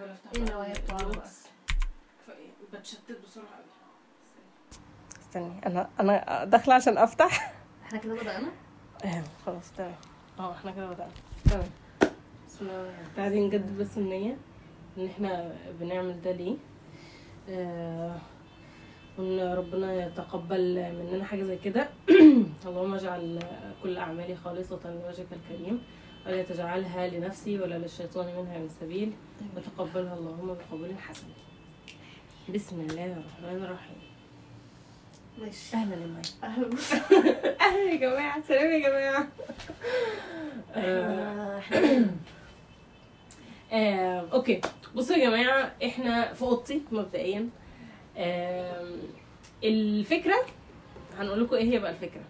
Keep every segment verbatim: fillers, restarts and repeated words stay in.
بحاول افتح ايه النوايا بتوع بتشتت بسرعه قوي. استني انا انا داخله عشان افتح. احنا كده بدأنا؟ اه خلاص تمام. اه احنا كده بدأنا تمام. بسم الله. عايزين نجدد بس النية ان احنا بنعمل ده ليه، آه وان ربنا يتقبل مننا حاجه زي كده. اللهم اجعل كل اعمالي خالصه لوجهك الكريم، ولا تجعلها لنفسي ولا للشيطان منها من سبيل، وتقبلها اللهم بقبول حسن. بسم الله الرحمن الرحيم. ماشي. اهلا يا ماي. اهلا اهلا يا جماعه. سلام يا جماعه. احنا آه، اوكي بصوا يا جماعه، احنا في اوضتي مبدئيا. آه، الفكره هنقول لكم ايه هي بقى الفكره.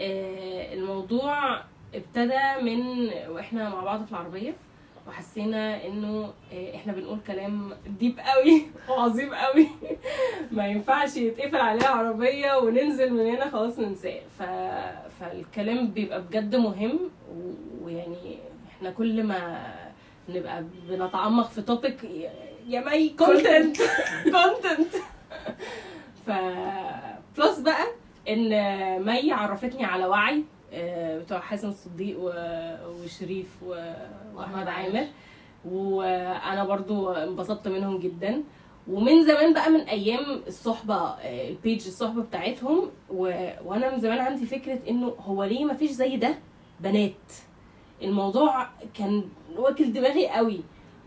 آه، الموضوع ابتدى من واحنا مع بعض في العربيه، وحسينا انه احنا بنقول كلام ديب قوي وعظيم قوي ما ينفعش يتقفل عليها عربيه وننزل من هنا خلاص ننساه. ف... فالكلام بيبقى بجد مهم، ويعني احنا كل ما نبقى بنتعمق في توبيك يا ماي كونتنت كونتنت. ف بلس بقى ان ماي عرفتني على وعي بتوع حسن الصديق وشريف واحمد عامر، وانا برضو انبسطت منهم جدا. ومن زمان بقى، من ايام الصحبه البيج الصحبه بتاعتهم، وانا من زمان عندي فكره انه هو ليه ما فيش زي ده بنات. الموضوع كان واكل دماغي قوي،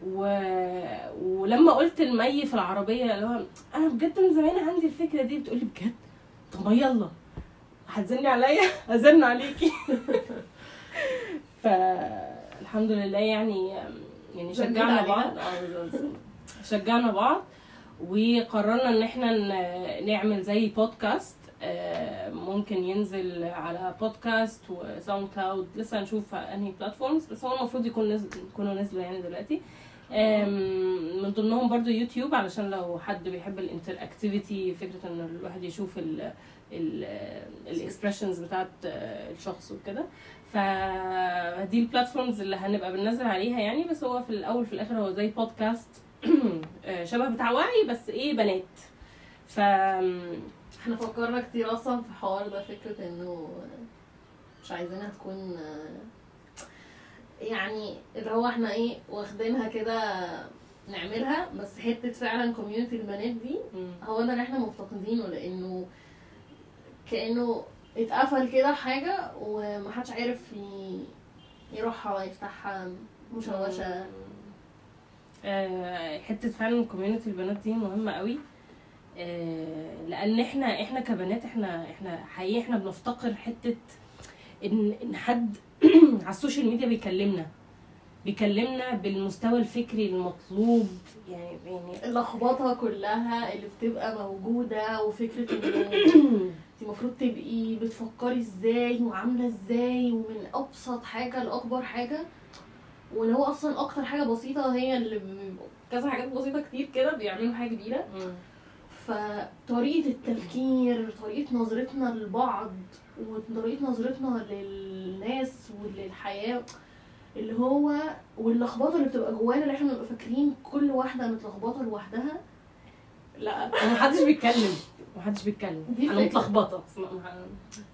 و... ولما قلت لمي في العربيه اللي هو انا بجد من زمان عندي الفكره دي، بتقولي بجد طب يلا هتزني عليا هزن عليكي. فالحمد لله يعني يعني شجعنا بعض شجعنا بعض وقررنا ان احنا نعمل زي بودكاست، ممكن ينزل على بودكاست وساوند كلاود، لسه هنشوف انهي بلاتفورمز، بس هو المفروض يكون نزل يكونوا نزلوا يعني دلوقتي. من ضمنهم برضو يوتيوب، علشان لو حد بيحب الانتراكتيفيتي، فكره ان الواحد يشوف ال الاكسبريشنز بتاعت الشخص وكده. فدي البلاتفورمز اللي هنبقى بننزل عليها يعني. بس هو في الاول في الاخر هو زي بودكاست شبه بتاع وعي، بس ايه بنات. ف احنا فكرنا كتير اصلا في الحوار ده، فكره انه مش عايزينها تكون يعني اللي هو احنا ايه واخدينها كده نعملها، بس حته فعلا كوميونتي البنات دي هو ده اللي احنا مفتقدينه، لانه كأنه اتقفل كده حاجة ومحدش عارف يروحها ويفتحها مشوشة. آه، حتة فعلا كوميونتي البنات دي مهمة قوي، آه، لأن احنا احنا كبنات احنا احنا حقيقي احنا بنفتقر حتة ان ان حد على السوشيال ميديا بيكلمنا بيكلمنا بالمستوى الفكري المطلوب يعني. يعني اللخبطه كلها اللي بتبقى موجوده، وفكره انه المفروض تبقي بتفكري ازاي وعامله ازاي، ومن ابسط حاجه لاكبر حاجه، وان هو اصلا اكتر حاجه بسيطه هي اللي كذا حاجات بسيطه كتير كده بيعملوا حاجه كبيره. فطريقه التفكير، طريقه نظرتنا لبعض، وطريقه نظرتنا للناس وللحياه، اللي هو واللخبطه اللي بتبقى جوانا، اللي احنا بنبقى فاكرين كل واحده متلخبطه لوحدها. لا محدش بيتكلم محدش بيتكلم انا متلخبطه،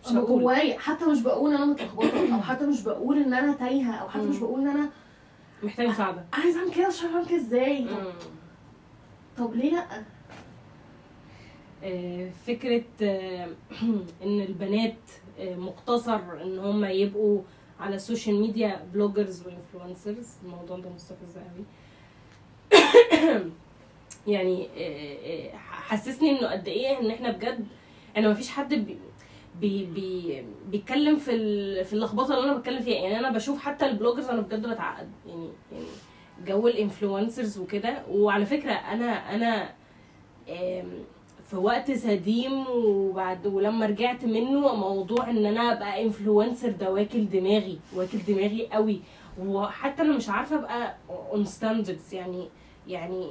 مش جوايا، حتى مش بقول انا متلخبطه، او حتى مش بقول ان انا تايهه، او حتى مش بقول ان انا محتاجه مساعده، عايزه اعمل كده مش عارفه اعمل كده ازاي. طب ليه لا؟ فكره ان البنات مقتصر ان هم يبقوا على السوشيال ميديا بلوجرز وانفلونسرز، الموضوع ده مستفز قوي. يعني حسسني انه قد ايه ان احنا بجد انا مفيش حد بي بي بيتكلم في في اللخبطه اللي انا بتكلم فيها. يعني انا بشوف حتى البلوجرز انا بجد بتعقد يعني يعني جو الانفلونسرز وكده. وعلى فكره انا انا في وقت سديم، وبعد ولما رجعت منه موضوع ان انا ابقى انفلونسر ده واكل دماغي واكل دماغي قوي، وحتى انا مش عارفه ابقى اون ستاندردز. يعني يعني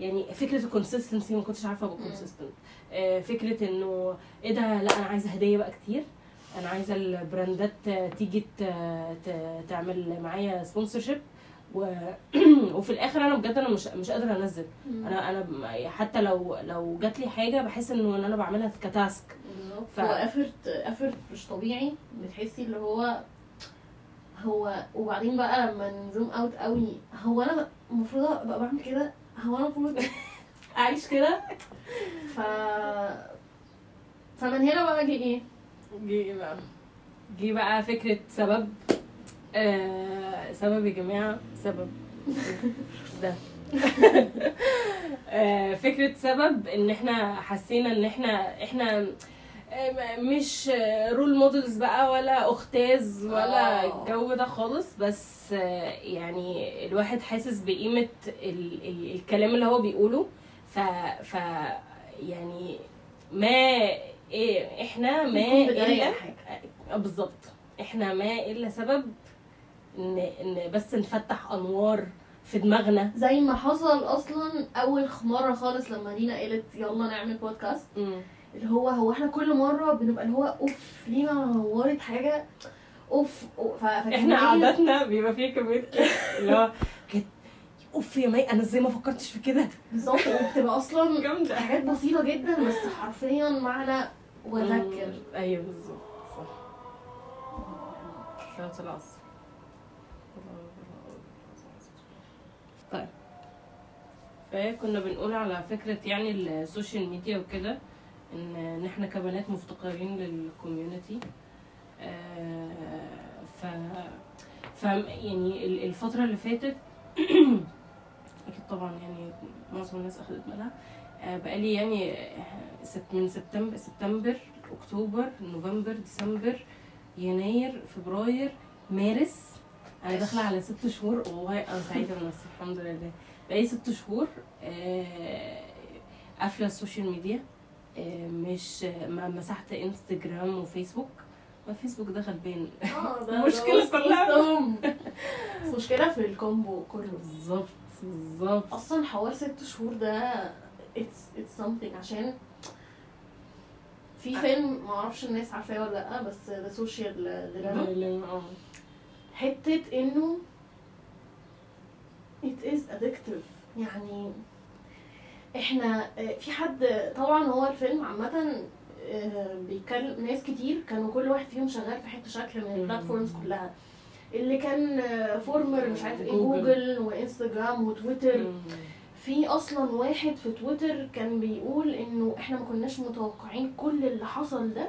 يعني فكره الكونسيستنسي ما كنتش عارفه ابقى كونسيستنت. فكره انه ايه ده، لا انا عايزه هدايا بقى كتير، انا عايزه البراندات تيجي تعمل معايا سبونسرشيب، و... وفي الاخر انا بجد انا مش مش قادره انزل. انا انا حتى لو لو جات لي حاجه بحس انه ان انا بعملها كتاسك. ف... هو افرت افرت مش طبيعي، بتحسي اللي هو هو وبعدين بقى لما نزوم اوت قوي، هو انا المفروض ابقى بعمل كده؟ هو انا المفروض اعيش كده؟ ف فمن هنا بقى جه ايه؟ جه ايه بقى؟ جه بقى فكره سبب. آه سبب يا جماعه، سبب ده آه فكره سبب ان احنا حسينا ان احنا احنا مش رول مودلز بقى ولا اختاز ولا الجو ده خالص، بس يعني الواحد حاسس بقيمه ال ال الكلام اللي هو بيقوله. ف ف يعني ما إيه احنا ما الا بالظبط، احنا ما الا سبب ان ان بس نفتح انوار في دماغنا، زي ما حصل اصلا اول مره خالص لما دينا قالت يلا نعمل بودكاست. م. اللي هو هو احنا كل مره بنبقى اللي هو اوف ليه ما نورت حاجه، اوف, أوف. احنا عاداتنا بيبقى فيه كميه اللي هو كانت اوف يا مي انا ازاي ما فكرتش في كده بالظبط، وبتبقى اصلا جامده حاجات بسيطه جدا بس حرفيا معنى وذكر. ايوه بالظبط صح. صلاه العصر. طيب فكنا بنقول على فكره يعني السوشيال ميديا وكده، ان ان احنا كبنات مفتقرين للكوميونتي. آه ف ف يعني الفتره اللي فاتت اكيد طبعا يعني معظم الناس اخذت بالها. آه بقالي يعني من سبتمبر سبتمبر اكتوبر نوفمبر ديسمبر يناير فبراير مارس، انا داخله على ست شهور والله انا سعيده بنفسي الحمد لله. بقالي ست شهور آه قافله السوشيال ميديا، مش مسحت انستجرام وفيسبوك. ما فيسبوك ده غلبان المشكله كلها مشكله في الكومبو كله. بالظبط بالظبط. اصلا حوار ست شهور ده it's it's something، عشان في فيلم ما اعرفش الناس عارفاه ولا لا، بس ده سوشيال دراما، حته انه it is addictive. يعني احنا في حد طبعا هو الفيلم عامه بيكلم ناس كتير كانوا كل واحد فيهم شغال في حته شكل من البلاتفورمز كلها، اللي كان فورمر مش عارف ايه جوجل وانستجرام وتويتر. في اصلا واحد في تويتر كان بيقول انه احنا ما كناش متوقعين كل اللي حصل ده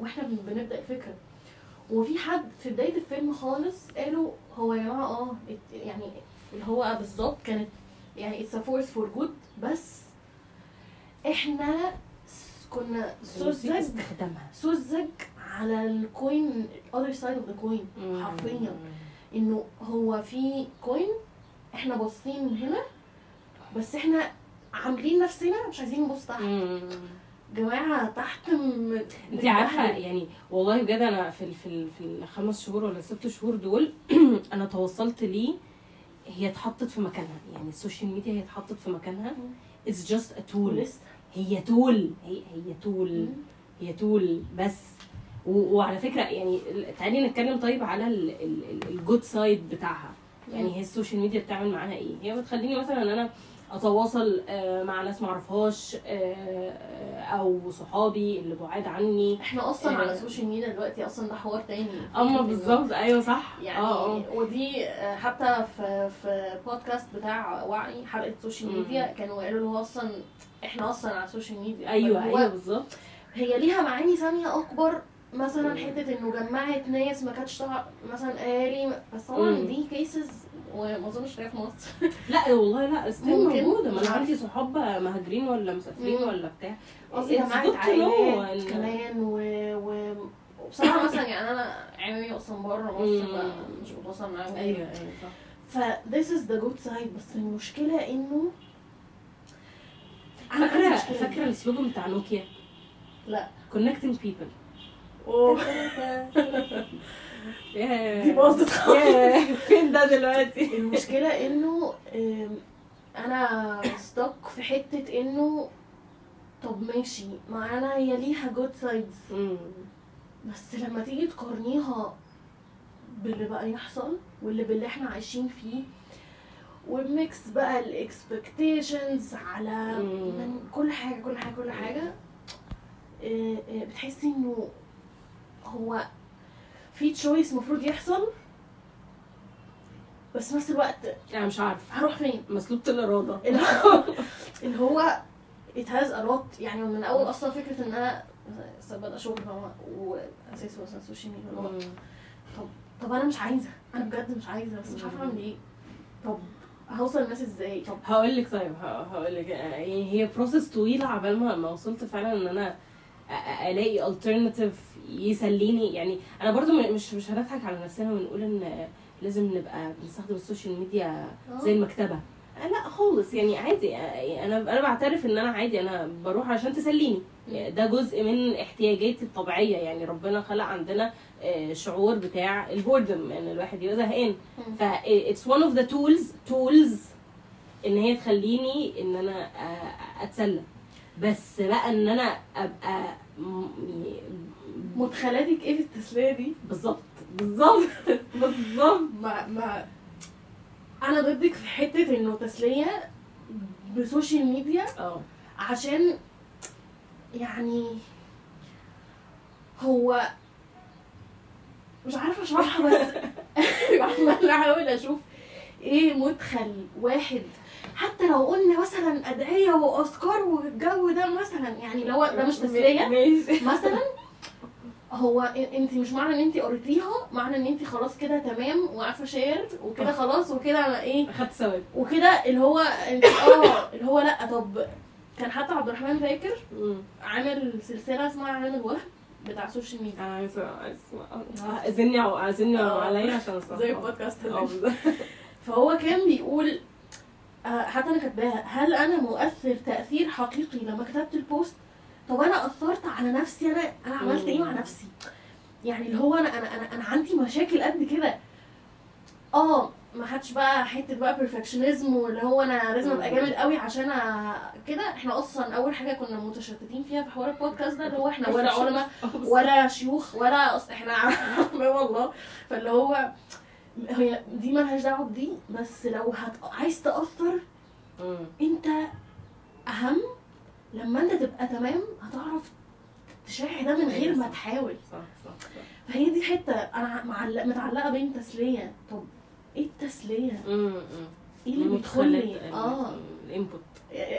واحنا بنبدا الفكره. وفي حد في بدايه الفيلم خالص قالوا هو يا جماعه اه يعني اللي هو بالظبط كانت يعني it's a force for good، بس احنا كنا سوزج سوزج على الكوين other side of the coin حرفيا. انه هو في كوين احنا باصين هنا بس احنا عاملين نفسنا مش عايزين نبص تحت. جماعه تحت انت عارفه يعني والله بجد انا في في في الخمس شهور ولا الست شهور دول انا توصلت ليه هي اتحطت في مكانها. يعني السوشيال ميديا هي اتحطت في مكانها، it's just a tool. هي تول هي هي تول هي تول بس. وعلى فكره يعني تعالي نتكلم طيب على الجود سايد بتاعها. يعني هي السوشيال ميديا بتعمل معاها ايه؟ هي بتخليني مثلا ان انا اتواصل مع ناس ما اعرفهاش او صحابي اللي بعاد عني. احنا اصلا على السوشيال ميديا دلوقتي اصلا ده حوار تاني. اما بالظبط ايوه صح. يعني أوه. ودي حتى في في بودكاست بتاع وعي حلقه السوشيال ميديا كانوا قالوا له اصلا احنا اصلا على السوشيال ميديا. ايوه ايوه بالظبط. هي ليها معاني ثانيه اكبر، مثلا حته انه جمعت ناس ما كانتش مثلا اهالي، بس طبعا دي كيسز وما اظنش في مصر لا والله لا استنى موجوده. ما انا عندي صحاب مهاجرين ولا مسافرين ولا بتاع اصلا معاك عائلات كمان و... و... وبصراحه مثلا يعني انا عمامي اصلا بره مصر مش بتواصل معاهم. ايوه ايوه صح. ف this is the good side. بس المشكله انه انا فاكره فاكره السلوجان بتاع نوكيا لا connecting people. اوه دي باظت خالص. فين ده دلوقتي؟ المشكله انه انا ستوك في حته انه طب ماشي معانا هي ليها جود سايدز، بس لما تيجي تقارنيها باللي بقى يحصل واللي باللي احنا عايشين فيه، وميكس بقى الاكسبكتيشنز على من كل حاجه كل حاجه كل حاجه. بتحسي انه هو في تشويس مفروض يحصل، بس نفس الوقت انا مش عارفه هروح فين، مسلوبه الاراده اللي هو اتهز ارادت. يعني من اول اصلا فكره ان انا بدا شغل واساسه مثلا سوشيال ميديا، طب طب انا مش عايزه، انا بجد مش عايزه، بس مش عارفه اعمل ايه، طب هوصل الناس ازاي؟ طب هقول لك طيب هقول لك يعني هي بروسس طويله عبال ما ما وصلت فعلا ان انا الاقي الترناتيف يسليني. يعني انا برضو مش مش هنضحك على نفسنا ونقول ان لازم نبقى بنستخدم السوشيال ميديا زي المكتبه، لا خالص. يعني عادي، انا انا بعترف ان انا عادي، انا بروح عشان تسليني، ده جزء من احتياجاتي الطبيعيه. يعني ربنا خلق عندنا شعور بتاع البوردم، ان يعني الواحد يبقى زهقان، ف اتس ون اوف ذا تولز تولز ان هي تخليني ان انا اتسلى. بس بقى ان انا ابقى مدخلاتك ايه في التسليه دي؟ بالظبط بالظبط بالظبط. ما ما انا ضدك في حته انه تسليه بسوشيال ميديا، اه عشان يعني هو مش عارفه اشرحها، بس انا هحاول اشوف ايه مدخل واحد. حتى لو قلنا مثلا ادعيه واذكار والجو ده مثلا، يعني لو ده مش تسليه مثلا، هو انت مش معنى ان انت قريتيها معنى ان انت خلاص كده تمام وعارفه شير وكده خلاص وكده انا ايه اخدت ثواب وكده، اللي هو انت اه اللي هو لا. طب كان حتى عبد الرحمن فاكر عامل سلسله اسمها عالم الوهم بتاع السوشيال ميديا، انا عايزه اسمع اذني او اذني عليا عشان اصحى زي البودكاست ده. فهو كان بيقول حتى انا كاتباها، هل انا مؤثر تاثير حقيقي لما كتبت البوست؟ طب انا اثرت على نفسي، انا انا عملت ايه مع نفسي؟ يعني اللي هو انا انا انا, أنا عندي مشاكل قد كده. اه ما حدش بقى حته بقى بيرفكشنزم واللي هو انا لازم ابقى جامد قوي عشان كده. احنا اصلا اول حاجه كنا متشتتين فيها في حوار البودكاست ده، اللي هو احنا ولا علماء ولا شيوخ ولا أص... احنا والله. فاللي هو هي دي مالهاش دعوه بدي، بس لو هت... عايز تاثر انت اهم. لما انت تبقى تمام هتعرف تشرح ده من غير ما تحاول. صح صح صح. فهي دي حته انا معلق متعلقه بين تسليه، طب ايه التسليه؟ امم ايه اللي بيدخل لي؟ اه الانبوت.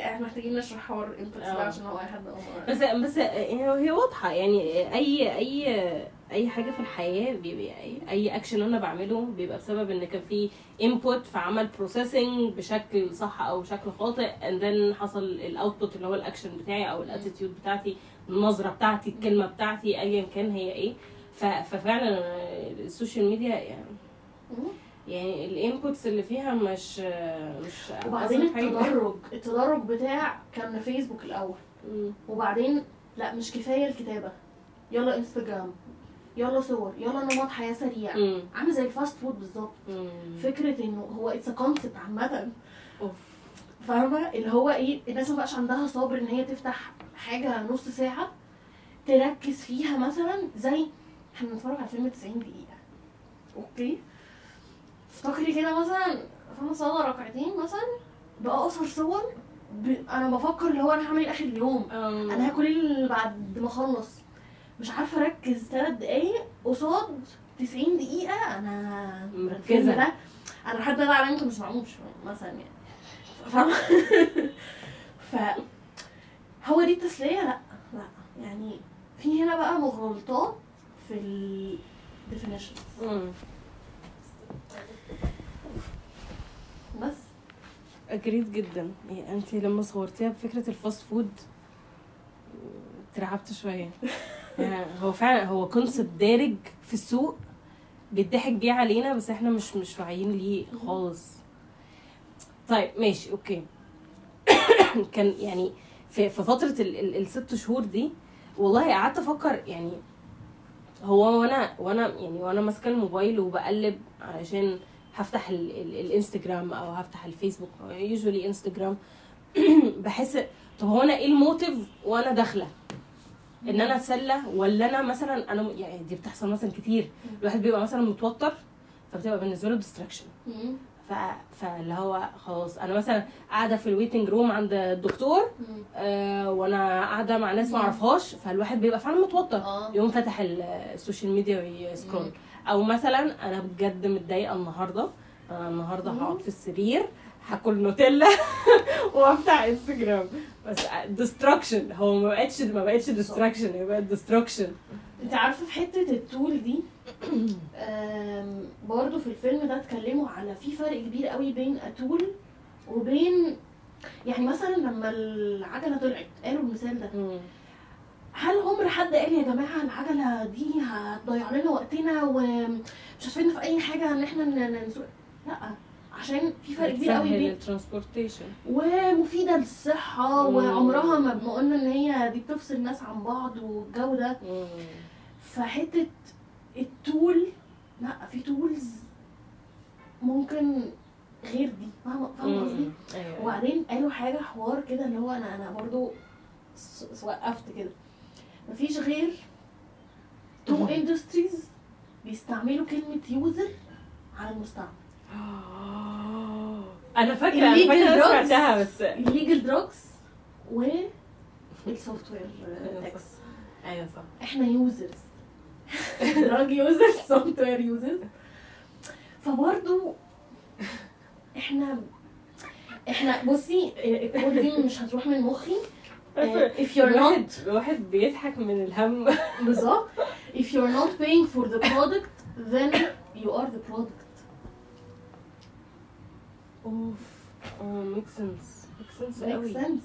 احنا محتاجين نشرح حوار الانبوت ده عشان هو اي حد أمر. بس بس هي واضحه، يعني اي اي اي حاجه في الحياه بيبقى اي اكشن انا بعمله بيبقى بسبب ان كان في انبوت، فعمل بروسيسنج بشكل صح او بشكل خاطئ، and then حصل الاوتبوت اللي هو الاكشن بتاعي او الاتيتيود بتاعتي، النظره بتاعتي، الكلمه بتاعتي، ايا كان هي ايه. ففعلا السوشيال ميديا يعني يعني الانبوتس اللي فيها مش مش وبعدين التدرج التدرج بتاع كان فيسبوك الاول، وبعدين لا مش كفايه الكتابه، يلا انستجرام، يلا صور، يلا نمط حياه سريع، عامل زي الفاست فود بالظبط. فكره انه هو اتس كونسبت عامه، فاهمه اللي هو ايه، الناس ما بقاش عندها صبر ان هي تفتح حاجه نص ساعه تركز فيها. مثلا زي احنا بنتفرج على فيلم تسعين دقيقه، اوكي افتكري كده مثلا فانا صلاه ركعتين مثلا بقى اقصر صور ب... انا بفكر اللي هو انا هعمل اخر اليوم، انا هاكل اللي بعد ما اخلص، مش عارفه اركز ثلاث دقايق قصاد تسعين دقيقه انا مركزه. ده انا لحد دلوقتي على انتوا ما تسمعوش مثلا يعني فاهمه. ف هو دي التسليه؟ لا لا، يعني في هنا بقى مغلطات في الديفينيشن بس. اجريت جدا. يعني انت لما صورتيها بفكره الفاست فود اترعبت شويه. هو فعلا هو كونسبت دارج في السوق بيضحك بيه علينا، بس احنا مش مش واعيين ليه خالص. طيب ماشي اوكي. كان يعني في في فتره الست شهور دي والله قعدت افكر، يعني هو وانا وانا يعني وانا ماسكه الموبايل وبقلب علشان هفتح الانستجرام او هفتح الفيسبوك او يوجوالي انستجرام، بحس طب هو انا ايه الموتيف وانا داخله؟ ان انا اتسلى ولا انا مثلا انا يعني دي بتحصل مثلا كتير، الواحد بيبقى مثلا متوتر فبتبقى بالنسبه له ديستراكشن. فاللي هو خلاص انا مثلا قاعده في الويتنج روم عند الدكتور آه وانا قاعده مع ناس ما اعرفهاش، فالواحد بيبقى فعلا متوتر، يقوم فاتح السوشيال ميديا ويسكرول. او مثلا انا بجد متضايقه النهارده، انا النهارده هقعد في السرير هاكل نوتيلا وافتح انستجرام. بس ديستراكشن، هو ما بقتش ما بقتش ديستراكشن، هي بقت ديستراكشن. انت عارفه في حته التول دي برضه في الفيلم ده اتكلموا على في فرق كبير قوي بين اتول وبين، يعني مثلا لما العجله طلعت قالوا المثال ده، هل عمر حد قال يا جماعه العجله دي هتضيع لنا وقتنا ومش هتفيدنا في اي حاجه ان احنا نسوق؟ لا، عشان في فرق كبير قوي بين الترانسبورتيشن ومفيده للصحه، وعمرها ما قلنا ان هي دي بتفصل الناس عن بعض والجو ده. فحته التول، لا في تولز ممكن غير دي، فاهمه فاهمه قصدي؟ أيوة. وبعدين قالوا حاجه حوار كده اللي هو انا انا برضو وقفت كده، مفيش غير تو اندستريز بيستعملوا كلمه يوزر على المستعمل. انا فاكره انا فاكره سمعتها، بس الليجل دروجز والسوفت وير تاكس. ايوه صح، احنا يوزرز، دراج يوزر، سوفت وير يوزر. فبرضه احنا احنا بصي الكود دي مش هتروح من مخي. if you're not الواحد بيضحك من الهم بالظبط. if you're not paying for the product then you are the product. اوف اه ميك سنس ميك سنس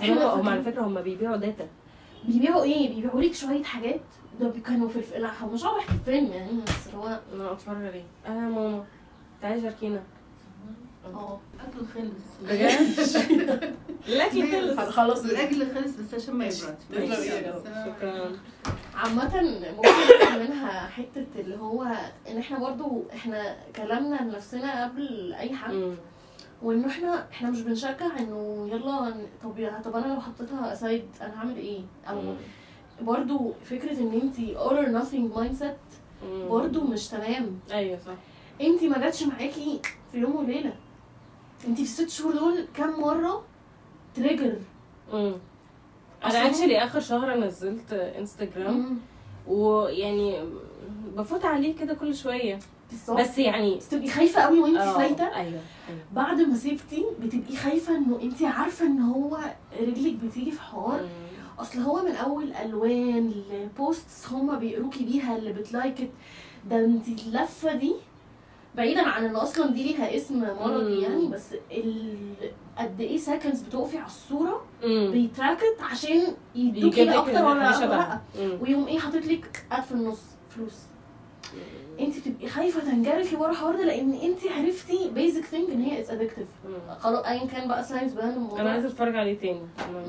قوي. هم على فكره هم بيبيعوا داتا، بيبيعوا ايه؟ بيبيعوا لك شويه حاجات. ده كانوا في الفيلم، مش عارفه احكي الفيلم يعني، بس هو انا اتفرج عليه. اه ماما تعالي شاركينا. اه اكل خلص بجد. الاكل خلص خلاص، الاكل خلص بس عشان ما يبردش. شكرا. عامه ممكن نعملها حته اللي هو ان احنا برضو احنا كلامنا لنفسنا قبل اي حد، وان احنا احنا مش بنشجع انه يلا طب طب انا لو حطيتها اسايد انا هعمل ايه؟ او برضو فكره ان انتي all or nothing mindset برضو مش تمام. ايوه صح. انتي ما جاتش معاكي في يوم وليله، انتي في الست شهور دول كام مره تريجر. امم انا اكشلي اخر شهر نزلت انستجرام ويعني بفوت عليه كده كل شويه، بس يعني بتبقي خايفه قوي وانتي فايته. أيوة. أيوة. بعد ما سيبتي بتبقي خايفه انه انتي عارفه ان هو رجلك بتيجي في حوار. مم. اصل هو من اول الوان البوستس هما بيقروكي بيها اللي بتلايكت ده، انت اللفه دي بعيدا عن ان اصلا دي ليها اسم مرضي يعني، بس قد ايه سكندز بتقفي على الصوره بيتراكت عشان يدوكي اكتر ولا شبه، ويوم ايه حاطط لك قاعد في النص فلوس. انت بتبقي خايفه تنجرفي ورا الحوار ده لان انت عرفتي بيزك ثينج ان هي اتس ادكتيف. خلاص ايا كان بقى ساينس بقى الموضوع. انا عايزه اتفرج عليه تاني، انا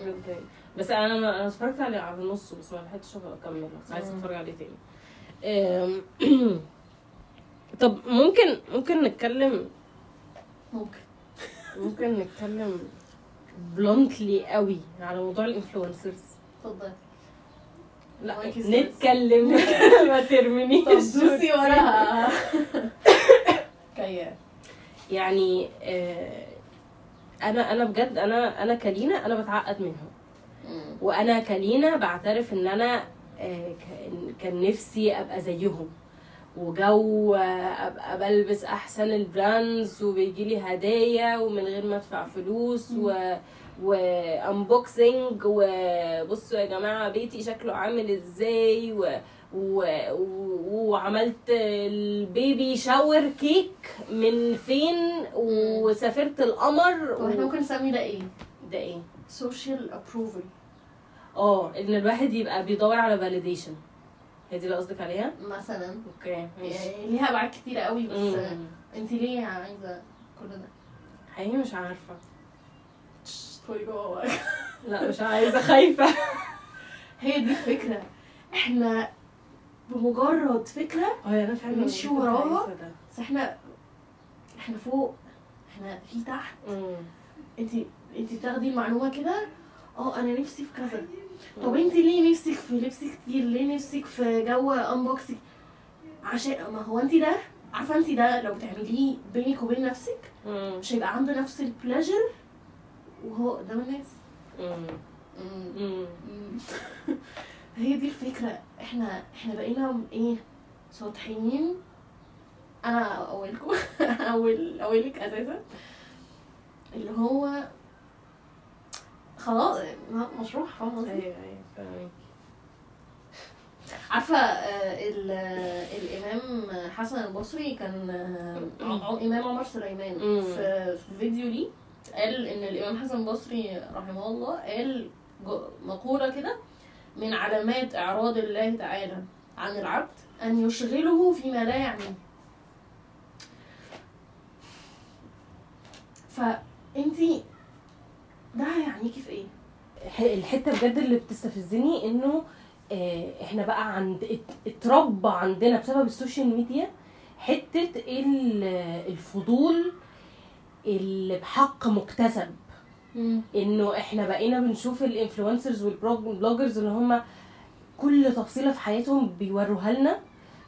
بس انا انا اتفرجت عليه على النص بس ما لحقتش اكمل، عايزه اتفرج عليه تاني. طب ممكن ممكن نتكلم ممكن ممكن نتكلم بلونتلي قوي على موضوع الانفلونسرز؟ اتفضل. لا نتكلم ما ترمينيش. طب دوسي وراها. يعني انا انا بجد انا انا كلينا انا بتعقد منها، وانا كلينا بعترف ان انا كان نفسي ابقى زيهم، وجو ابقى بلبس احسن البراندز وبيجيلي هدايا ومن غير ما ادفع فلوس و وانبوكسنج وبصوا يا جماعه بيتي شكله عامل ازاي، و... و... وعملت البيبي شاور كيك من فين، وسافرت القمر. واحنا ممكن نسمي ده ايه؟ ده ايه؟ سوشيال ابروفل. اه ان الواحد يبقى بيدور على فاليديشن، هي دي اللي قصدك عليها؟ مثلا. اوكي ماشي. ليها ابعاد كتيره قوي، بس انت ليه عايزه كل ده؟ حقيقي مش عارفه. لا مش عايزه، خايفه. هي دي الفكره، احنا بمجرد فكره بنمشي وراها، بس احنا احنا فوق، احنا في تحت. انت انت بتاخدي المعلومه كده، اه انا نفسي في كذا. طب انت ليه نفسك في لبس كتير؟ ليه نفسك في جو انبوكسنج؟ عشان ما هو انت ده عارفه انت ده لو بتعمليه بينك وبين نفسك مش هيبقى عنده نفس البلاجر وهو قدام الناس. هي دي الفكره، احنا احنا بقينا ايه، سطحيين. انا اولكم اول اولك اساسا اللي هو خلاص مشروع فاهمه. ايوه ايوه عارفه. الامام حسن البصري كان امام عمر سليمان في فيديو ليه قال ان الامام حسن البصري رحمه الله قال مقوله كده، من علامات اعراض الله تعالى عن العبد ان يشغله فيما لا يعنيه. فانتي ده هيعنيكي في ايه؟ الحته بجد اللي بتستفزني انه احنا بقى عند اتربى عندنا بسبب السوشيال ميديا حته الفضول اللي بحق مكتسب، انه احنا بقينا بنشوف الانفلونسرز والبلوجرز اللي هم كل تفصيله في حياتهم بيوروها لنا.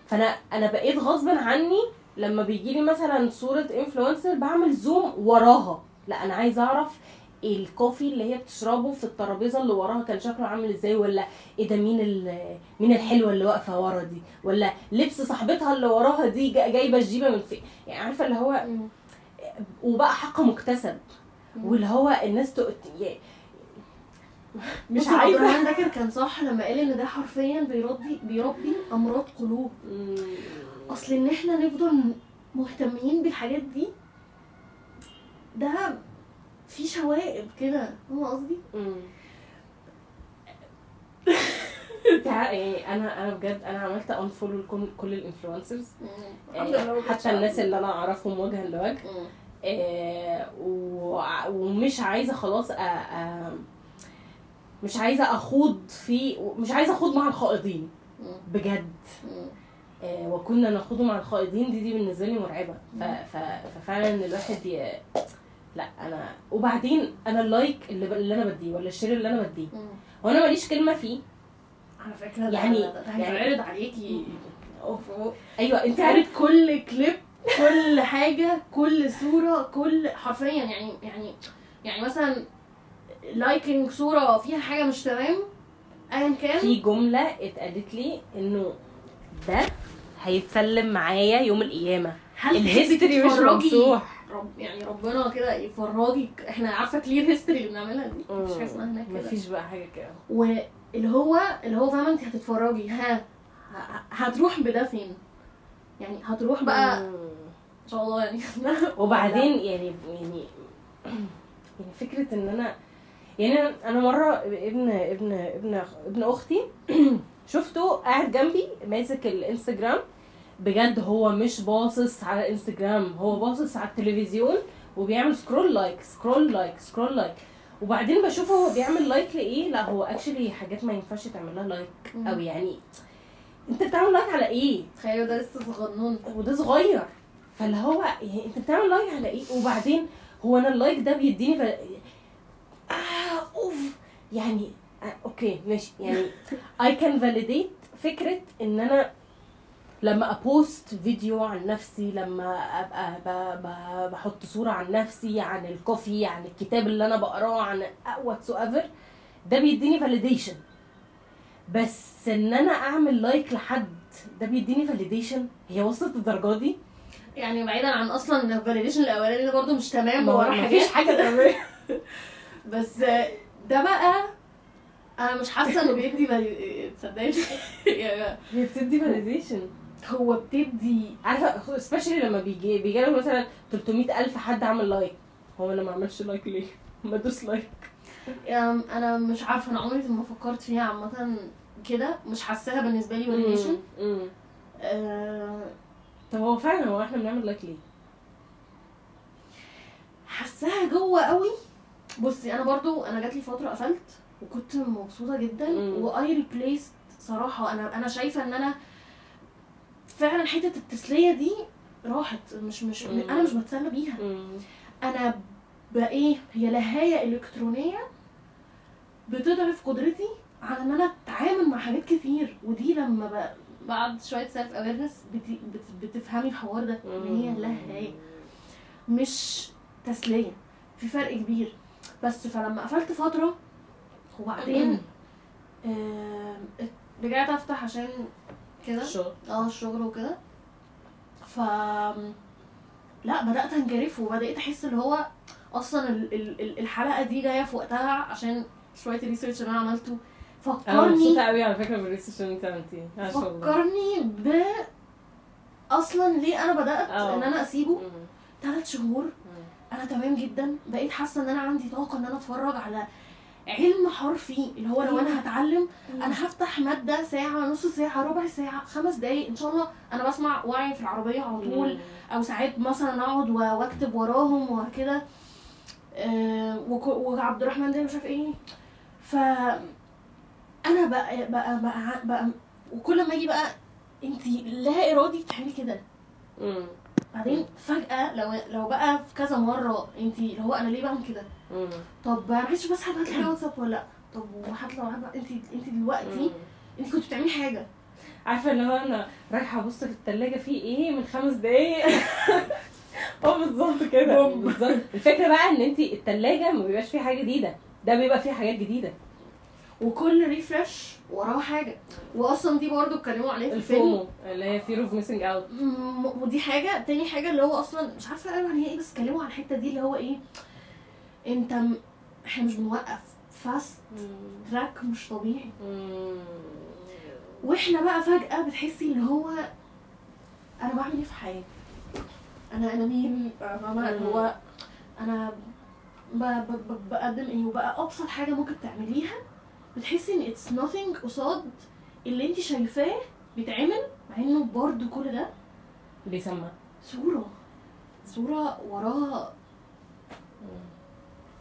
فانا انا بقيت غصب عني لما بيجي لي مثلا صوره انفلونسر بعمل زوم وراها، لا انا عايزه اعرف الكوفي اللي هي بتشربه في الترابيزه اللي وراها كان شكله عامل ازاي، ولا ايه ده مين مين الحلوه اللي واقفه ورا دي، ولا لبس صاحبتها اللي وراها دي جايبه الجيبه من فين، يعني عارفه اللي هو. وبقى حق مكتسب واللي هو الناس تقت... مش عايزه. عبد الرحمن داكر كان صح لما قال ان ده حرفيا بيربي بيربي امراض قلوب. اصل ان احنا نفضل مهتمين بالحاجات دي ده في شوائب كده، فاهمه قصدي؟ يعني انا انا بجد انا عملت انفولو لكل كل الانفلونسرز حتى الناس اللي انا اعرفهم وجها لوجه، ومش عايزه خلاص مش عايزه اخوض في مش عايزه اخوض مع الخائضين بجد. وكنا نخوض مع الخائضين دي دي بالنسبه لي مرعبه. ففعلا الواحد ي... لا انا وبعدين انا اللايك اللي, ب... اللي انا بديه ولا الشير اللي انا بديه وانا ماليش كلمه فيه على فكره، يعني هيتعرض عليكي. ايوه انت عارف كل كليب كل حاجه كل صوره كل حرفيا، يعني يعني يعني مثلا لايكينج صوره فيها حاجه مش تمام ايا كان، في جمله اتقالت لي انه ده هيتسلم معايا يوم القيامه، الهيستوري مش مفتوح. رب يعني ربنا كده يفرجك. احنا عارفه كلير هيستوري اللي بنعملها دي مش حاجه اسمها هناك كده، مفيش بقى حاجه كده. واللي هو اللي هو فاهمه انت هتتفرجي ها هتروح بده فين، يعني هتروح بقى ان شاء الله يعني. وبعدين يعني يعني يعني فكره ان انا يعني انا مره ابن ابن ابن ابن اختي شفته قاعد جنبي ماسك الانستجرام، بجد هو مش باصص على الانستجرام، هو باصص على التلفزيون وبيعمل سكرول لايك سكرول لايك سكرول لايك. وبعدين بشوفه هو بيعمل لايك لايه، لا هو اكشلي حاجات ما ينفعش تعمل لها لايك، او يعني انت بتعمل لايك على ايه؟ تخيلوا ده لسه صغنون وده صغير، فاللي هو يعني انت بتعمل لايك على ايه؟ وبعدين هو انا اللايك ده بيديني ف... آه اوف يعني آه اوكي ماشي، يعني I can validate فكره ان انا لما ابوست فيديو عن نفسي، لما ابقى بحط صوره عن نفسي عن الكوفي عن الكتاب اللي انا بقراه عن واتس ايفر، ده بيديني فاليديشن. بس ان انا اعمل لايك لحد ده بيديني فاليديشن، هي وصلت للدرجه دي؟ يعني بعيدا عن اصلا ان الفاليديشن الاولاني ده برده مش تمام ووراه حاجات، مفيش حاجه تمام. بس ده بقى انا مش حاسه انه بيدي تصدقي هي بتدي فاليديشن، هو بتدي عارفه سبيشالي لما بيجي بيجي له مثلا ثلاثمية ألف حد عمل لايك، هو انا ما عملش لايك ليه؟ ما ادوس لايك. انا مش عارفه، انا عمري ما فكرت فيها عامه كده، مش حاساها بالنسبه لي فاليديشن. آه... طب هو فعلا هو احنا بنعمل لايك ليه؟ حاساها جوه قوي. بصي انا برضو انا جات لي فتره قفلت وكنت مبسوطه جدا واي ريبليست صراحه. انا انا شايفه ان انا فعلا حته التسليه دي راحت، مش مش مم. انا مش بتسلى بيها. مم. انا بقى ايه، هي لهايه الكترونيه بتضعف قدرتي على ان انا اتعامل مع حاجات كتير، ودي لما بعد شويه سيلف اويرنس بتفهمي الحوار ده ان هي لها ايه، مش تسليه، في فرق كبير. بس فلما قفلت فتره وبعدين آه رجعت افتح عشان كده اه الشغل وكده، ف لا بدات انجرف وبدات احس اللي هو اصلا ال ال الحلقه دي جايه في وقتها عشان شويه الريسيرش اللي انا عملته فكرني. انا مبسوطه قوي على فكره بالريسيرش اللي انت عملتيه، فكرني ب اصلا ليه انا بدات أوه. ان انا اسيبه ثلاث شهور. مم. انا تمام جدا، بقيت حاسه ان انا عندي طاقه ان انا اتفرج على علم حرفي، اللي هو لو انا هتعلم انا هفتح ماده ساعه، نص ساعه، ربع ساعه، خمس دقايق ان شاء الله. انا بسمع وعي في العربيه على طول، او ساعات مثلا اقعد واكتب وراهم وكده أه وعبد الرحمن ده مش عارف ايه. ف انا بقى بقى بقى, بقى وكل ما اجي بقى انت لا ارادي بتعملي كده، بعدين فجاه لو لو بقى في كذا مره انت اللي هو انا ليه بعمل كده، طب انا عايزه بس حد هتلاقي واتساب ولا لا، طب وحتى لو انت انت دلوقتي انت كنت بتعملي حاجه، عارفه اللي هو انا رايحه ابص في الثلاجه في ايه من خمس دقايق اه بالظبط كده بالظبط. الفكره بقى ان انت الثلاجه ما بيبقاش فيه حاجه جديده، ده بيبقى فيه حاجات جديده وكل ريفرش وراه حاجه. واصلا دي برده اتكلموا عليها في الفيلم اللي هي فير اوف ميسنج اوت، ودي حاجه. تاني حاجه اللي هو اصلا مش عارفه قالوا عن ايه، بس اتكلموا عن الحته دي اللي هو ايه، انت احنا مش بنوقف، فاست تراك مش طبيعي. واحنا بقى فجاه بتحسي ان هو انا بعمل ايه في حياتي، انا انا مين، فاهمه هو انا بقدم ايه. وبقى ابسط حاجه ممكن تعمليها بتحسي ان اتس نوثينج قصاد اللي انت شايفاه بيتعمل، مع انه برضه كل ده بيسمى صوره صوره وراها.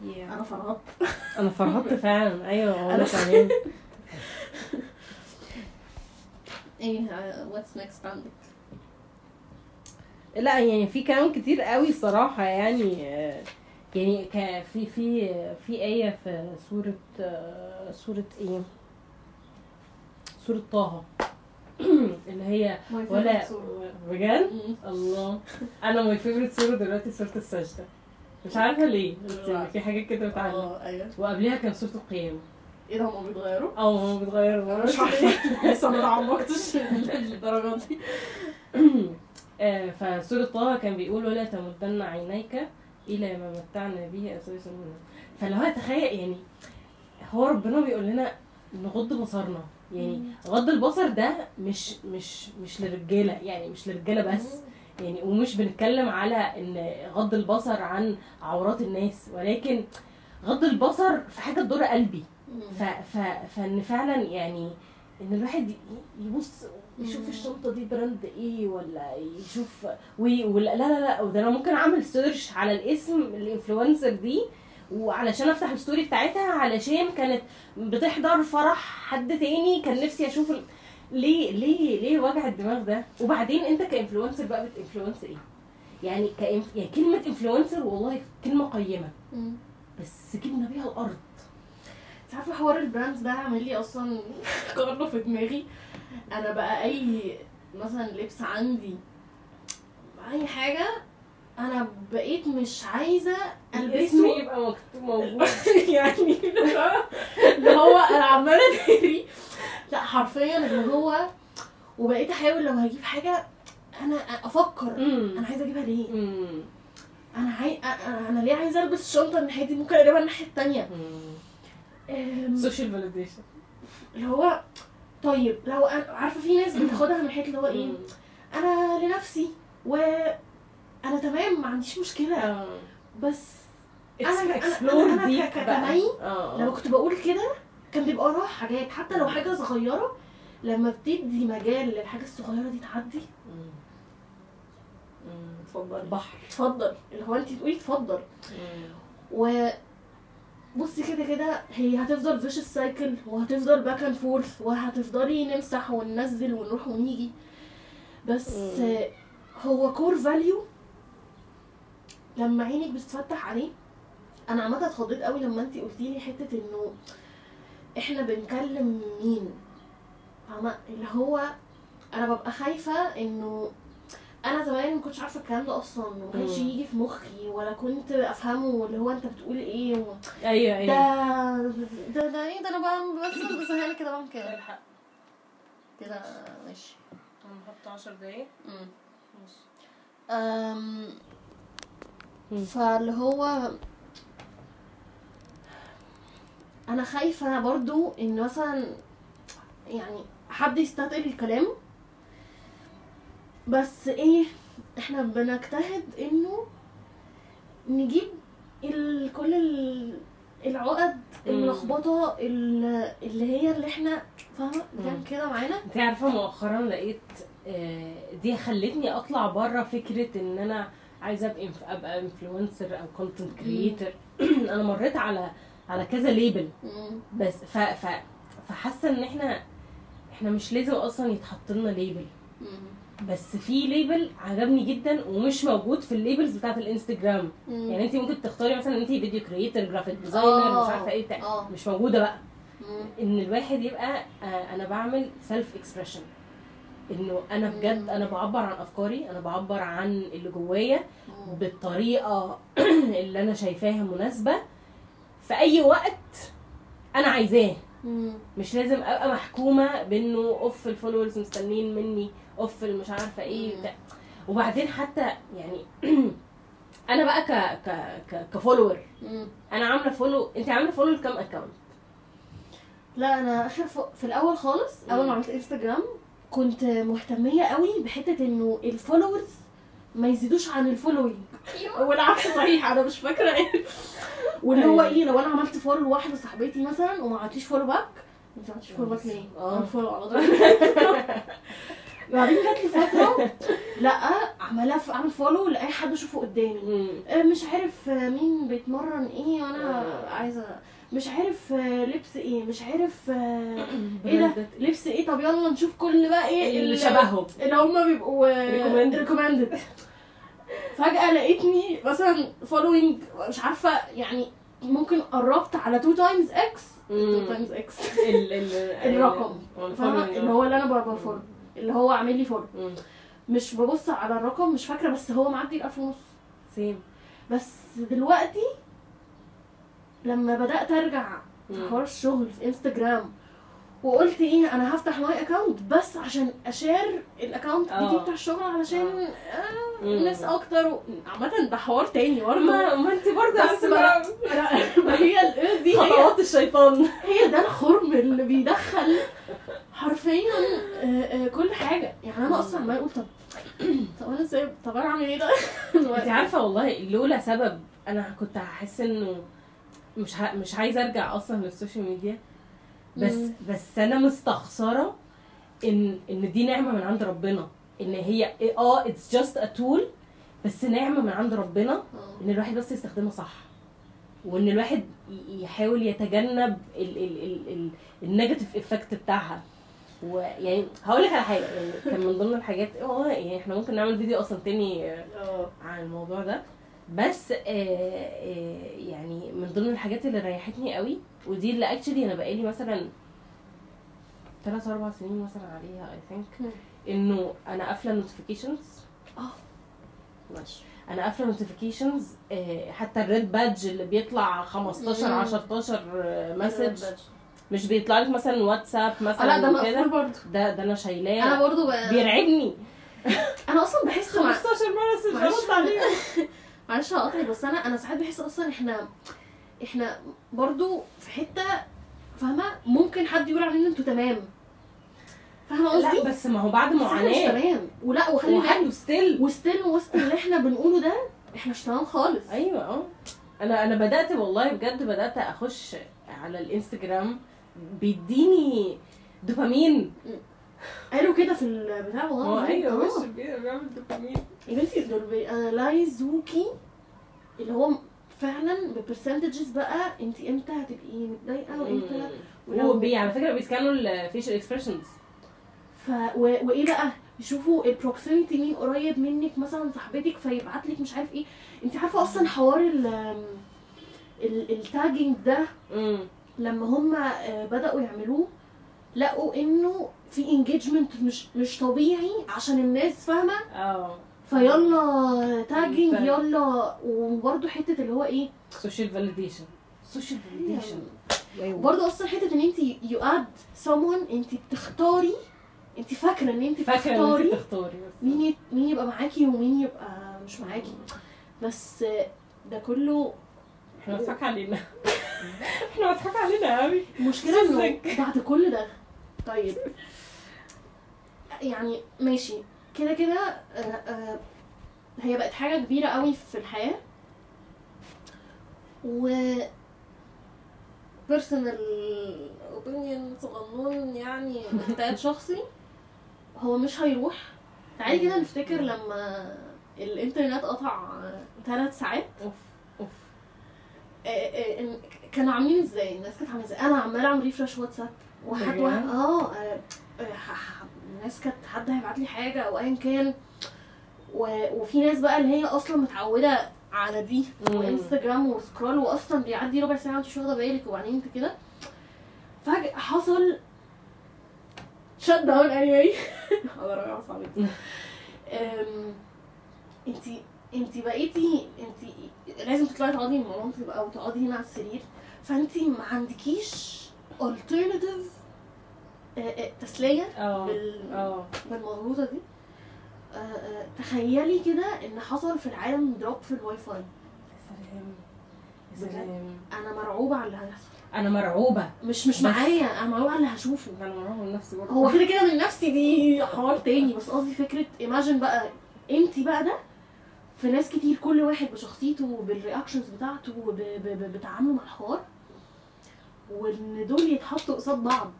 yeah. انا فرحت انا فرحت فعلا. ايوه انا كمان. ايه واتس نيكست عندك؟ لا يعني في كلام كتير قوي صراحه، يعني يعني في في في آية في سورة سورة ايه؟ سورة طه اللي هي ولا بجد؟ الله انا ماي فيفرت سورة دلوقتي سورة السجدة، مش عارفة ليه؟ في حاجات كده بتعلق. وقبلها كان سورة القيامة. ايه ده هما بيتغيروا؟ اه هما بيتغيروا، مش عارفة لسه ما اتعمقتش للدرجة دي. فسورة طه كان بيقول ولا تمدن عينيك الى ما متعنا به اساسا منها. فلو هتخيل يعني هو ربنا بيقول لنا نغض بصرنا، يعني غض البصر ده مش مش مش للرجاله، يعني مش للرجاله بس يعني، ومش بنتكلم على ان غض البصر عن عورات الناس، ولكن غض البصر في حاجه تضر قلبي. ف ف فان فعلا يعني ان الواحد يبص يشوف الشنطه دي براند ايه، ولا يشوف ولا لا لا لا وده انا ممكن اعمل سيرش على الاسم الانفلونسر دي، وعلشان افتح الستوري بتاعتها علشان كانت بتحضر فرح حد تاني كان نفسي اشوف ال... ليه ليه ليه وجع الدماغ ده؟ وبعدين انت كانفلونسر بقى بتانفلونس ايه؟ يعني كإنف... يعني كلمه انفلونسر والله كلمه قيمه، بس جبنا بيها الارض. انت عارفه حوار البراندز ده عامل لي اصلا قرنه في دماغي. انا بقى اي مثلا لبس عندي اي حاجه انا بقيت مش عايزه البسه يبقى مكتوب موجود يعني اللي هو انا عماله ادري لا حرفيا اللي هو، وبقيت احاول لو هجيب حاجه انا افكر انا عايزه اجيبها ليه، انا عاي... انا ليه عايزه البس الشنطه الناحيه دي ممكن اجيبها الناحيه الثانيه. سوشيال فاليديشن اللي هو طيب لو عارفه في ناس بتاخدها من حيث اللي هو ايه، انا لنفسي وانا تمام ما عنديش مشكله، بس انا انا انا كتمي لو كنت بقول كده كان بيبقى وراها حاجات، حتى لو حاجه صغيره لما بتدي مجال للحاجه الصغيره دي تعدي. اتفضلي بحر اتفضل اللي هو انت تقولي اتفضل و بصي كده كده هي هتفضل فيش السايكل، وهتفضل باك اند فورث، وهتفضلي نمسح وننزل ونروح ونيجي، بس هو كور فاليو لما عينك بتتفتح عليه. انا عامه اتخضيت قوي لما انت قلتي لي حته انه احنا بنكلم مين، فاهمه اللي هو انا ببقى خايفه انه انا زمان ما كنتش عارفه الكلام ده اصلا وما كانش يجي في مخي ولا كنت افهمه اللي هو انت بتقول ايه و... ايوه ايوه ده ده ده ايه ده انا بقى بس بسهله كده بعمل كده الحق كده ماشي هنحط عشر دقايق امم امم فاللي هو انا خايفه برضو ان مثلا يعني حد يستثقل الكلام بس ايه احنا بنجتهد انه نجيب ال كل ال العقد اللخبطه اللي هي اللي احنا فاهمه كان كده معانا. انت عارفه مؤخرا لقيت دي خلتني اطلع بره فكره ان انا عايزه ابقى ابقى انفلونسر او كونتنت كريتور. انا مريت على على كذا ليبل بس ف ف فحاسه ان احنا احنا مش لازم اصلا يتحط لنا ليبل بس في ليبل عجبني جدا ومش موجود في الليبلز بتاعت الانستجرام. مم. يعني انت ممكن تختاري مثلا انت فيديو كرييتر جرافيك ديزاينر مش عارفه ايه بتاع أوه. مش موجوده بقى. مم. ان الواحد يبقى آه انا بعمل سيلف اكسبريشن انه انا بجد. مم. انا بعبر عن افكاري انا بعبر عن اللي جوايا بالطريقه اللي انا شايفاها مناسبه في اي وقت انا عايزاه. مم. مش لازم ابقى محكومه بانه اوف الفولورز مستنين مني اوف مش عارفه ايه بتاع. وبعدين حتى يعني انا بقى ك ك كفولور انا عامله فولو. انت عامله فولو لكام اكونت؟ لا انا اخر في الاول خالص اول ما عملت انستجرام كنت مهتميه قوي بحته انه الفولورز ما يزيدوش عن الفولوينج والعكس صحيح. انا مش فاكره ايه واللي هو ايه لو انا عملت فولو لواحده صاحبتي مثلا وما عملتيش فولو باك ما عملتيش فولو باك ليه؟ اه فولو على طول. بعدين جات لي فتره لا عماله اعمل فولو لاي حد اشوفه قدامي مش عارف مين بيتمرن ايه وانا عايزه مش عارف لبس ايه مش عارف ايه ده لبس ايه طب يلا نشوف كل بقى ايه اللي شبههم اللي هم بيبقوا ريكومندد. فجاه لقيتني مثلا فولوينج مش عارفه يعني ممكن قربت على تو تايمز اكس تو تايمز اكس الرقم اللي هو اللي انا ببقى فولو اللي هو عامل لي فولو مش ببص على الرقم مش فاكره بس هو معدي الألف ونص سيم. بس دلوقتي لما بدات ارجع في حوار الشغل في انستجرام وقلت ايه انا هفتح ماي اكونت بس عشان اشير الاكونت بتاعي بتاع الشغل علشان الناس اكتر عامه ده حوار تاني برضه. ما انت برضه بس ما هي دي خطوات الشيطان هي ده الخرم اللي بيدخل حرفيا كل حاجه. يعني انا اصلا ما اقول طب طب انا ازاي طب انا اعمل ايه ده؟ انت عارفه والله لولا سبب انا كنت هحس انه مش مش عايزه ارجع اصلا للسوشيال ميديا بس. مم. بس انا مستخسره ان ان دي نعمه من عند ربنا ان هي اه اتس جاست ا تول بس نعمه من عند ربنا ان الواحد بس يستخدمها صح وان الواحد يحاول يتجنب النيجاتيف افكت بتاعها. ويعني هقول لك على حاجه يعني كان من ضمن الحاجات اه يعني احنا ممكن نعمل فيديو اصلا تاني عن الموضوع ده بس آآ آآ يعني من ضمن الحاجات اللي ريحتني قوي ودي اللي اكشلي انا بقالي مثلا ثلاث اربع سنين مثلا عليها اي ثينك انه انا قافله نوتيفيكيشنز. اه ماشي انا قافله نوتيفيكيشنز حتى الريد بادج اللي بيطلع خمستاشر عشرتاشر مسج مش بيطلع لك مثلا واتساب مثلا لا ده مقفول برضه ده ده انا شايلاه انا برضه بقى... بيرعبني. انا اصلا بحس خمستاشر مسج ارد عليهم معلش هقطعك بس انا انا ساعات بحس اصلا احنا احنا برضو في حته فاهمه ممكن حد يقول علينا انتوا تمام فاهمه قصدي؟ لا بس ما هو بعد معاناه مش تمام ولا وخلي بالك وستيل وستيل وسط اللي احنا بنقوله ده احنا مش تمام خالص. ايوه اه انا انا بدات والله بجد بدات اخش على الانستجرام بيديني دوبامين. قالوا كده في البتاع والله ايوه بس بيعمل دوبامين يا بنتي دول بيانلايزوكي اللي هو فعلا ببرسنتجز بقى انت امتى هتبقي متضايقه وامتى وبي على فكره بيسكانوا الفيشل اكسبريشنز ف وايه بقى يشوفوا البروكسيميتي مين قريب منك مثلا صاحبتك فيبعت لك مش عارف ايه. انت عارفه اصلا حوار ال التاجنج ده لما هم بداوا يعملوه لقوا انه في انجيجمنت مش مش طبيعي عشان الناس فاهمه. اه فيلا تاجنج يلا. وبرده حته اللي هو ايه سوشيال فاليديشن. سوشيال فاليديشن برده اصلا حته ان انت يو اد someone انت بتختاري، انت فاكره ان انت بتختاري مين مين يبقى معاكي ومين يبقى مش معاكي، بس ده كله احنا بنضحك علينا احنا بنضحك علينا قوي. المشكله انه بعد كل ده طيب يعني ماشي كده كده هي بقت حاجه كبيره قوي في الحياه و بيرسونال اوبينيون صغنون يعني اجتهاد شخصي هو مش هيروح. تعالي كده نفتكر لما الانترنت قطع ثلاث ساعات اوف اوف كانوا عاملين ازاي؟ الناس كانت عامله ازاي؟ انا عماله اعمل ريفرش واتساب وحد واحد اه الناس كانت حد هيبعت لي حاجه او ايا كان، وفي ناس بقى اللي هي اصلا متعوده على دي وانستجرام وسكرول واصلا بيعدي ربع ساعه وانت مش واخده بالك وبعدين انت كده فجاه حصل شت داون اني على ربع ساعه. انت انت بقيتي انت لازم تطلعي تقعدي مع مامتك او تقعدي هنا على السرير، فانت ما عندكيش alternative تسليه بال بالمغلوطه دي. تخيلي كده ان حصل في العالم دروب في الواي فاي. يا سلام. انا مرعوبه على اللي هيحصل. انا مرعوبه مش مش معايا، انا مرعوبه على اللي هشوفه. انا مرعوبه من نفسي برضه. هو كده كده من نفسي دي حوار تاني، بس قصدي فكره ايماجن بقى انت بقى ده في ناس كتير كل واحد بشخصيته بالرياكشنز بتاعته بتعامله مع الحوار، وان دول يتحطوا قصاد بعض.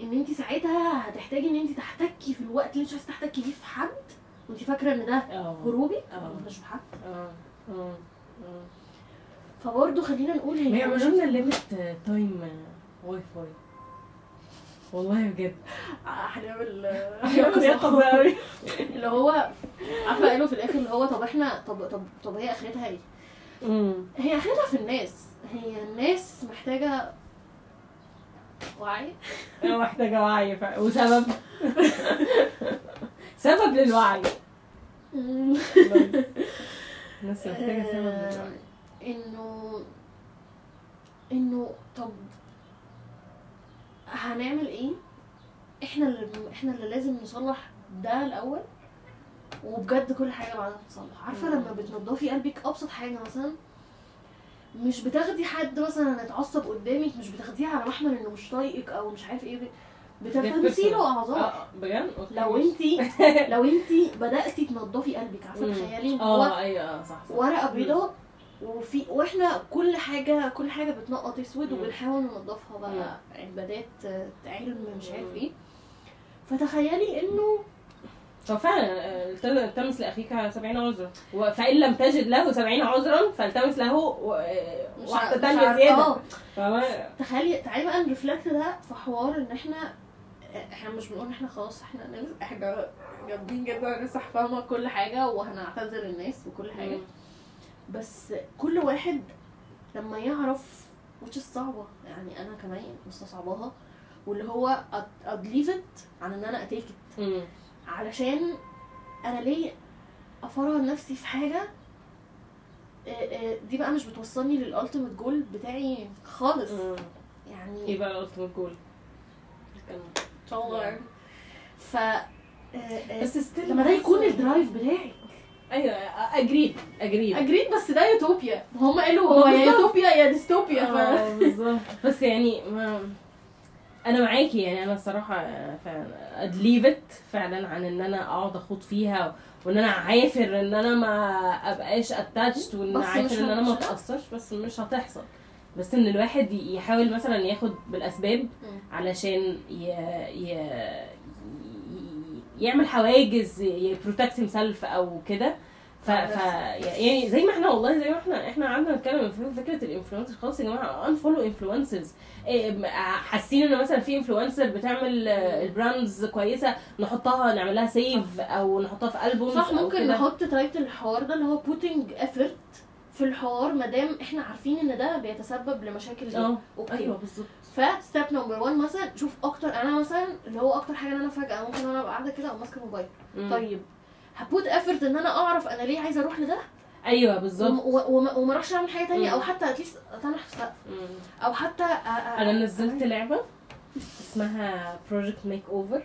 ان انت ساعتها هتحتاجي ان انت تحتكي في الوقت اللي انت مش عايزه تحتكي فيه في حد وانت فاكره ان ده هروبي مش بحد. اه اه اه فبرضه خلينا نقول هي بيعملوا لنا ليميت تايم واي فاي والله بجد. هنعمل قصه قوي اللي هو عارفه قالوا في الاخر اللي هو طب احنا طب طب طب هي اخرتها ايه؟ هي اخرتها في الناس. هي الناس محتاجه وعي انا محتاجه وعي وسبب سبب للوعي. الناس محتاجه سبب للوعي انه انه طب هنعمل ايه؟ احنا اللي احنا اللي لازم نصلح ده الاول، وبجد كل حاجه بعدها بتتصلح. عارفه لما بتنضفي قلبك ابسط حاجه مثلا، مش بتاخدي حد مثلا اتعصب قدامك مش بتاخديه على محمل انه مش طايقك او مش عارف ايه، بتلتمسي له اعذار. بجد لو انت لو انت بداتي تنضفي قلبك. عارفه تخيلي اه ايوه صح ورقه بيضاء وفي واحنا كل حاجه كل حاجه بتنقط اسود وبنحاول ننضفها بقى عبادات علم مش عارف ايه. فتخيلي انه طب فعلا التمس لاخيك سبعين عذرا، فان لم تجد له سبعين عذرا فالتمس له واحده ثانيه زياده. تخيلي تعالي بقى الريفلكت ده في حوار ان احنا احنا مش بنقول ان احنا خلاص احنا احنا جامدين جدا لسه فاهمه كل حاجه وهنعتذر الناس وكل حاجه، بس كل واحد لما يعرف وش الصعبه يعني انا كمان مستصعباها واللي هو ادليفت عن ان انا اتيكت. علشان انا ليه افرغ نفسي في حاجه دي بقى مش بتوصلني للالتيميت جول بتاعي خالص. يعني ايه بقى الالتيميت جول؟ الكلام ف بس لما ده يكون الدرايف بتاعك. ايوه اجريب اجريب اجريب بس ده يوتوبيا. هم قالوا هو يا يوتوبيا يا ديستوبيا. اه بالظبط. بس يعني ما انا معاكي يعني انا الصراحه ادليفت فعلا عن ان انا اقعد اخوض فيها وان انا عافر ان انا ما ابقاش اتاتشت وان عافر ان انا ما اتاثرش، بس مش هتحصل. بس ان الواحد يحاول مثلا ياخد بالاسباب علشان ي... ي... يعمل حواجز يبروتكت هيم سيلف او كده. ف... ف يعني زي ما احنا والله زي ما احنا احنا قعدنا نتكلم في فكره الانفلونسر. خلاص يا جماعه انفولو انفلونسرز. حاسين ان مثلا في انفلونسر بتعمل البراندز كويسه نحطها نعمل لها سيف او نحطها في البوم. صح ممكن نحط تايتل الحوار ده اللي هو putting effort في الحوار ما دام احنا عارفين ان ده بيتسبب لمشاكل دي. اه ايوه بالظبط. فستيب نمبر واحد مثلا شوف اكتر، انا مثلا اللي هو اكتر حاجه ان انا فجاه ممكن انا ابقى قاعده كده او ماسكه الموبايل. طيب هبوت افورت ان انا اعرف انا ليه عايزه اروح لده. ايوه بالظبط. وما اروحش اعمل حاجه ثانيه او حتى اتليست اطنح في السقف او حتى أ... أ... انا نزلت لعبه اسمها بروجكت ميك اوفر.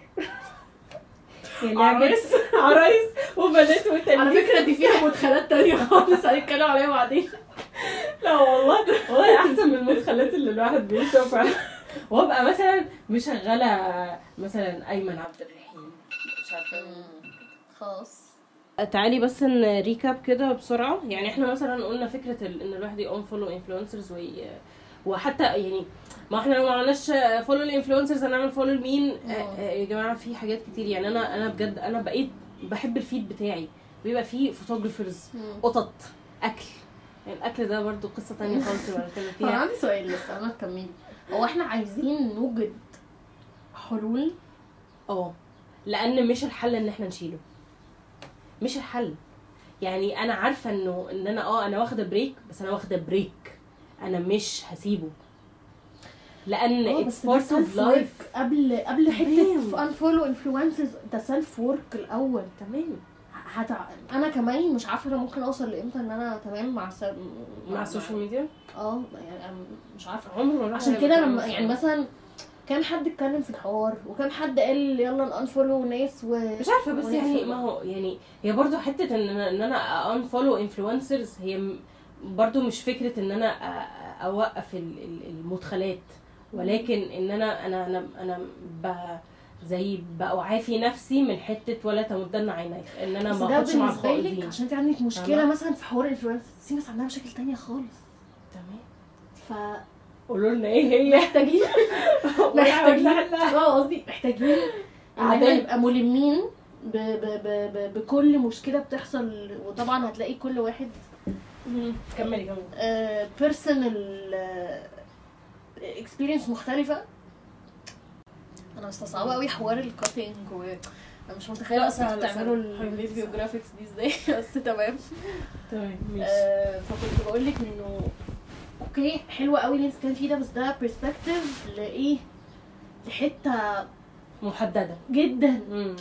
عرايس عرايس وبنات وتلميذ. على فكره دي فيها مدخلات تانية خالص هنتكلم عليها بعدين. لا والله والله احسن من المدخلات اللي الواحد بيشوفها. وابقى مثلا مشغله مثلا ايمن عبد الرحيم مش عارفه خلاص. تعالي بس نريكاب كده بسرعه. يعني احنا مثلا قلنا فكره ان الواحد يقوم فولو انفلونسرز، وحتى يعني ما احنا لو ما عملناش فولو الانفلونسرز هنعمل فولو لمين يا جماعه؟ في حاجات كتير. يعني انا انا بجد انا بقيت بحب الفيد بتاعي بيبقى فيه فوتوجرافرز، قطط، اكل. يعني الاكل ده برضو قصه ثانيه خالص بنتكلم فيها. عندي سؤال لسه انا كمان، هو احنا عايزين نوجد حلول؟ اه لان مش الحل ان احنا نشيله، مش الحل. يعني انا عارفه انه ان انا اه انا واخده بريك، بس انا واخده بريك انا مش هسيبه، لان اتس بارت اوف لايف. قبل قبل حته انفولو انفلونسرز ده سيلف وورك الاول. تمام. هتع... انا كمان مش عارفه انا ممكن اوصل لامتى ان انا تمام مع س... مع السوشيال ميديا. اه يعني انا مش عارفه عمري. عشان كده لما يعني مثلا كان حد اتكلم في الحوار وكان حد قال يلا نانفولو ناس و... مش عارفه بس يعني ما هو يعني هي برضو حته ان انا ان انا انفولو انفلونسرز هي برضو مش فكره ان انا اوقف المدخلات، ولكن ان انا انا انا انا ب زي بعافي نفسي من حته ولا تمدن عينيك ان انا ما اخدش مع الخايفين. عشان انت عندك مشكله مثلا في حوار الانفلونسر، في ناس عندها مشاكل تانية خالص. تمام. ف قولوا لنا ايه هي. محتاجين محتاجين اه قصدي محتاجين عشان نبقى ملمين ب... ب... ب... ب... بكل مشكله بتحصل. وطبعا هتلاقي كل واحد كملي كملي ااا بيرسونال اكسبيرينس مختلفه. انا مستصعبه قوي حوار الكاتنج، وانا مش متخيله اصلا بتعملوا الفيديو جرافيكس دي ازاي. بس تمام تمام ماشي. فكنت بقول لك انه اوكي حلوه قوي اللي انت كان فيه ده، بس ده برسبكتيف لايه، لحته محدده جدا. مم.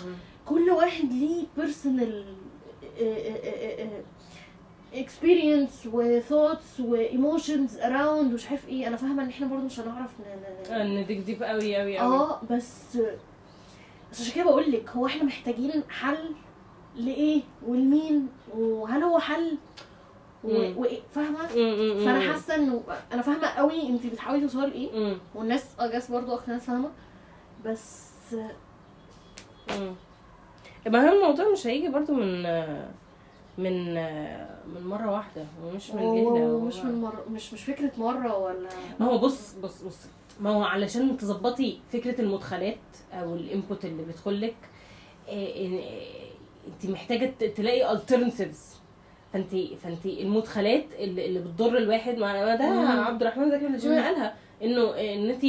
كل واحد ليه بيرسونال experience و thoughts و emotions around ومش عارف ايه. انا فاهمه ان احنا برضو مش هنعرف نديك ديب قوي قوي قوي. اه بس بس عشان كده بقول لك هو احنا محتاجين حل لايه ولمين، وهل هو حل و فاهمه. فانا حاسه انه انا فاهمه قوي انت بتحاولي توصلي ايه، والناس اجاس برضو اكتر ناس فاهمه. بس امم ما هو الموضوع مش هيجي برضو من من من مره واحده، ومش من جهه، ومش من مره، مش مش فكره مره ولا. ما هو بص بص بص ما هو علشان تظبطي فكره المدخلات او الانبوت اللي بيدخلك انت محتاجه تلاقي alternatives. فانت فانت المدخلات اللي, اللي بتضر الواحد، ما ده عبد الرحمن زكي اللي قالها انه ان انت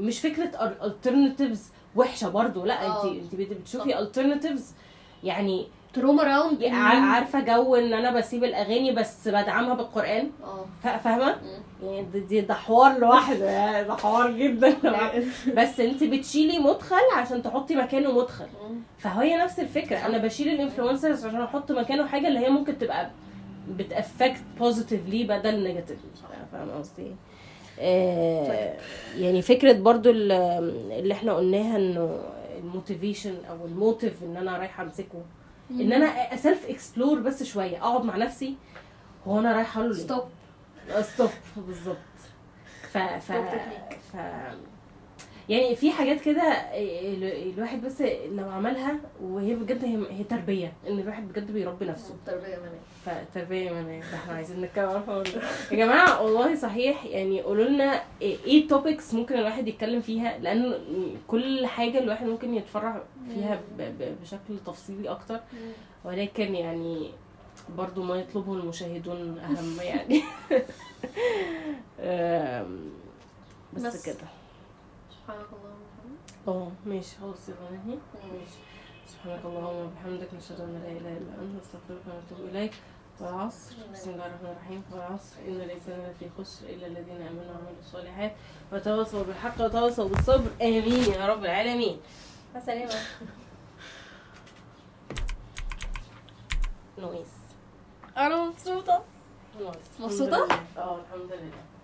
مش فكره alternatives وحشه برضو، لا انت انت بتشوفي alternatives. يعني تروم اراوند، عارفه جو ان انا بسيب الاغاني بس بدعمها بالقران. اه فاهمه. يعني دي ده حوار لوحده، يعني ده حوار جدا. بس انت بتشيلي مدخل عشان تحطي مكانه مدخل. فهي نفس الفكره، انا بشيل الانفلونسرز عشان احط مكانه حاجه اللي هي ممكن تبقى بتافكت بوزيتيفلي بدل نيجاتيفلي. فاهمه قصدي ايه؟ يعني فكره برضو اللي احنا قلناها انه الموتيفيشن او الموتيف ان انا رايحه امسكه، ان انا سيلف اكسبلور بس شويه، اقعد مع نفسي هو انا رايحه له ستوب ستوب بالظبط. ف ف يعني في حاجات كده الواحد بس لو عملها، وهي بجد هي تربيه، ان الواحد بجد بيربي نفسه. تربيه ايمانيه، فتربيه ايمانيه احنا عايزين نتكلم عنها يا جماعه والله. صحيح يعني قولوا لنا ايه توبكس ممكن الواحد يتكلم فيها، لان كل حاجه الواحد ممكن يتفرع فيها بشكل تفصيلي اكتر، ولكن يعني برضو ما يطلبه المشاهدون اهم يعني. بس كده. سبحانك اللهم وبحمدك. اه ماشي خلاص يبقى ننهي. ماشي. سبحانك اللهم وبحمدك، نشهد ان لا اله الا انت، نستغفرك ونتوب اليك. والعصر. بسم الله الرحمن الرحيم. والعصر إن الإنسان لفي خسر إلا الذين آمنوا وعملوا الصالحات وتواصوا بالحق وتواصوا بالصبر. آمين يا رب العالمين. مع السلامة. نويس. أنا مبسوطة. نويس. مبسوطة؟ اه الحمد لله.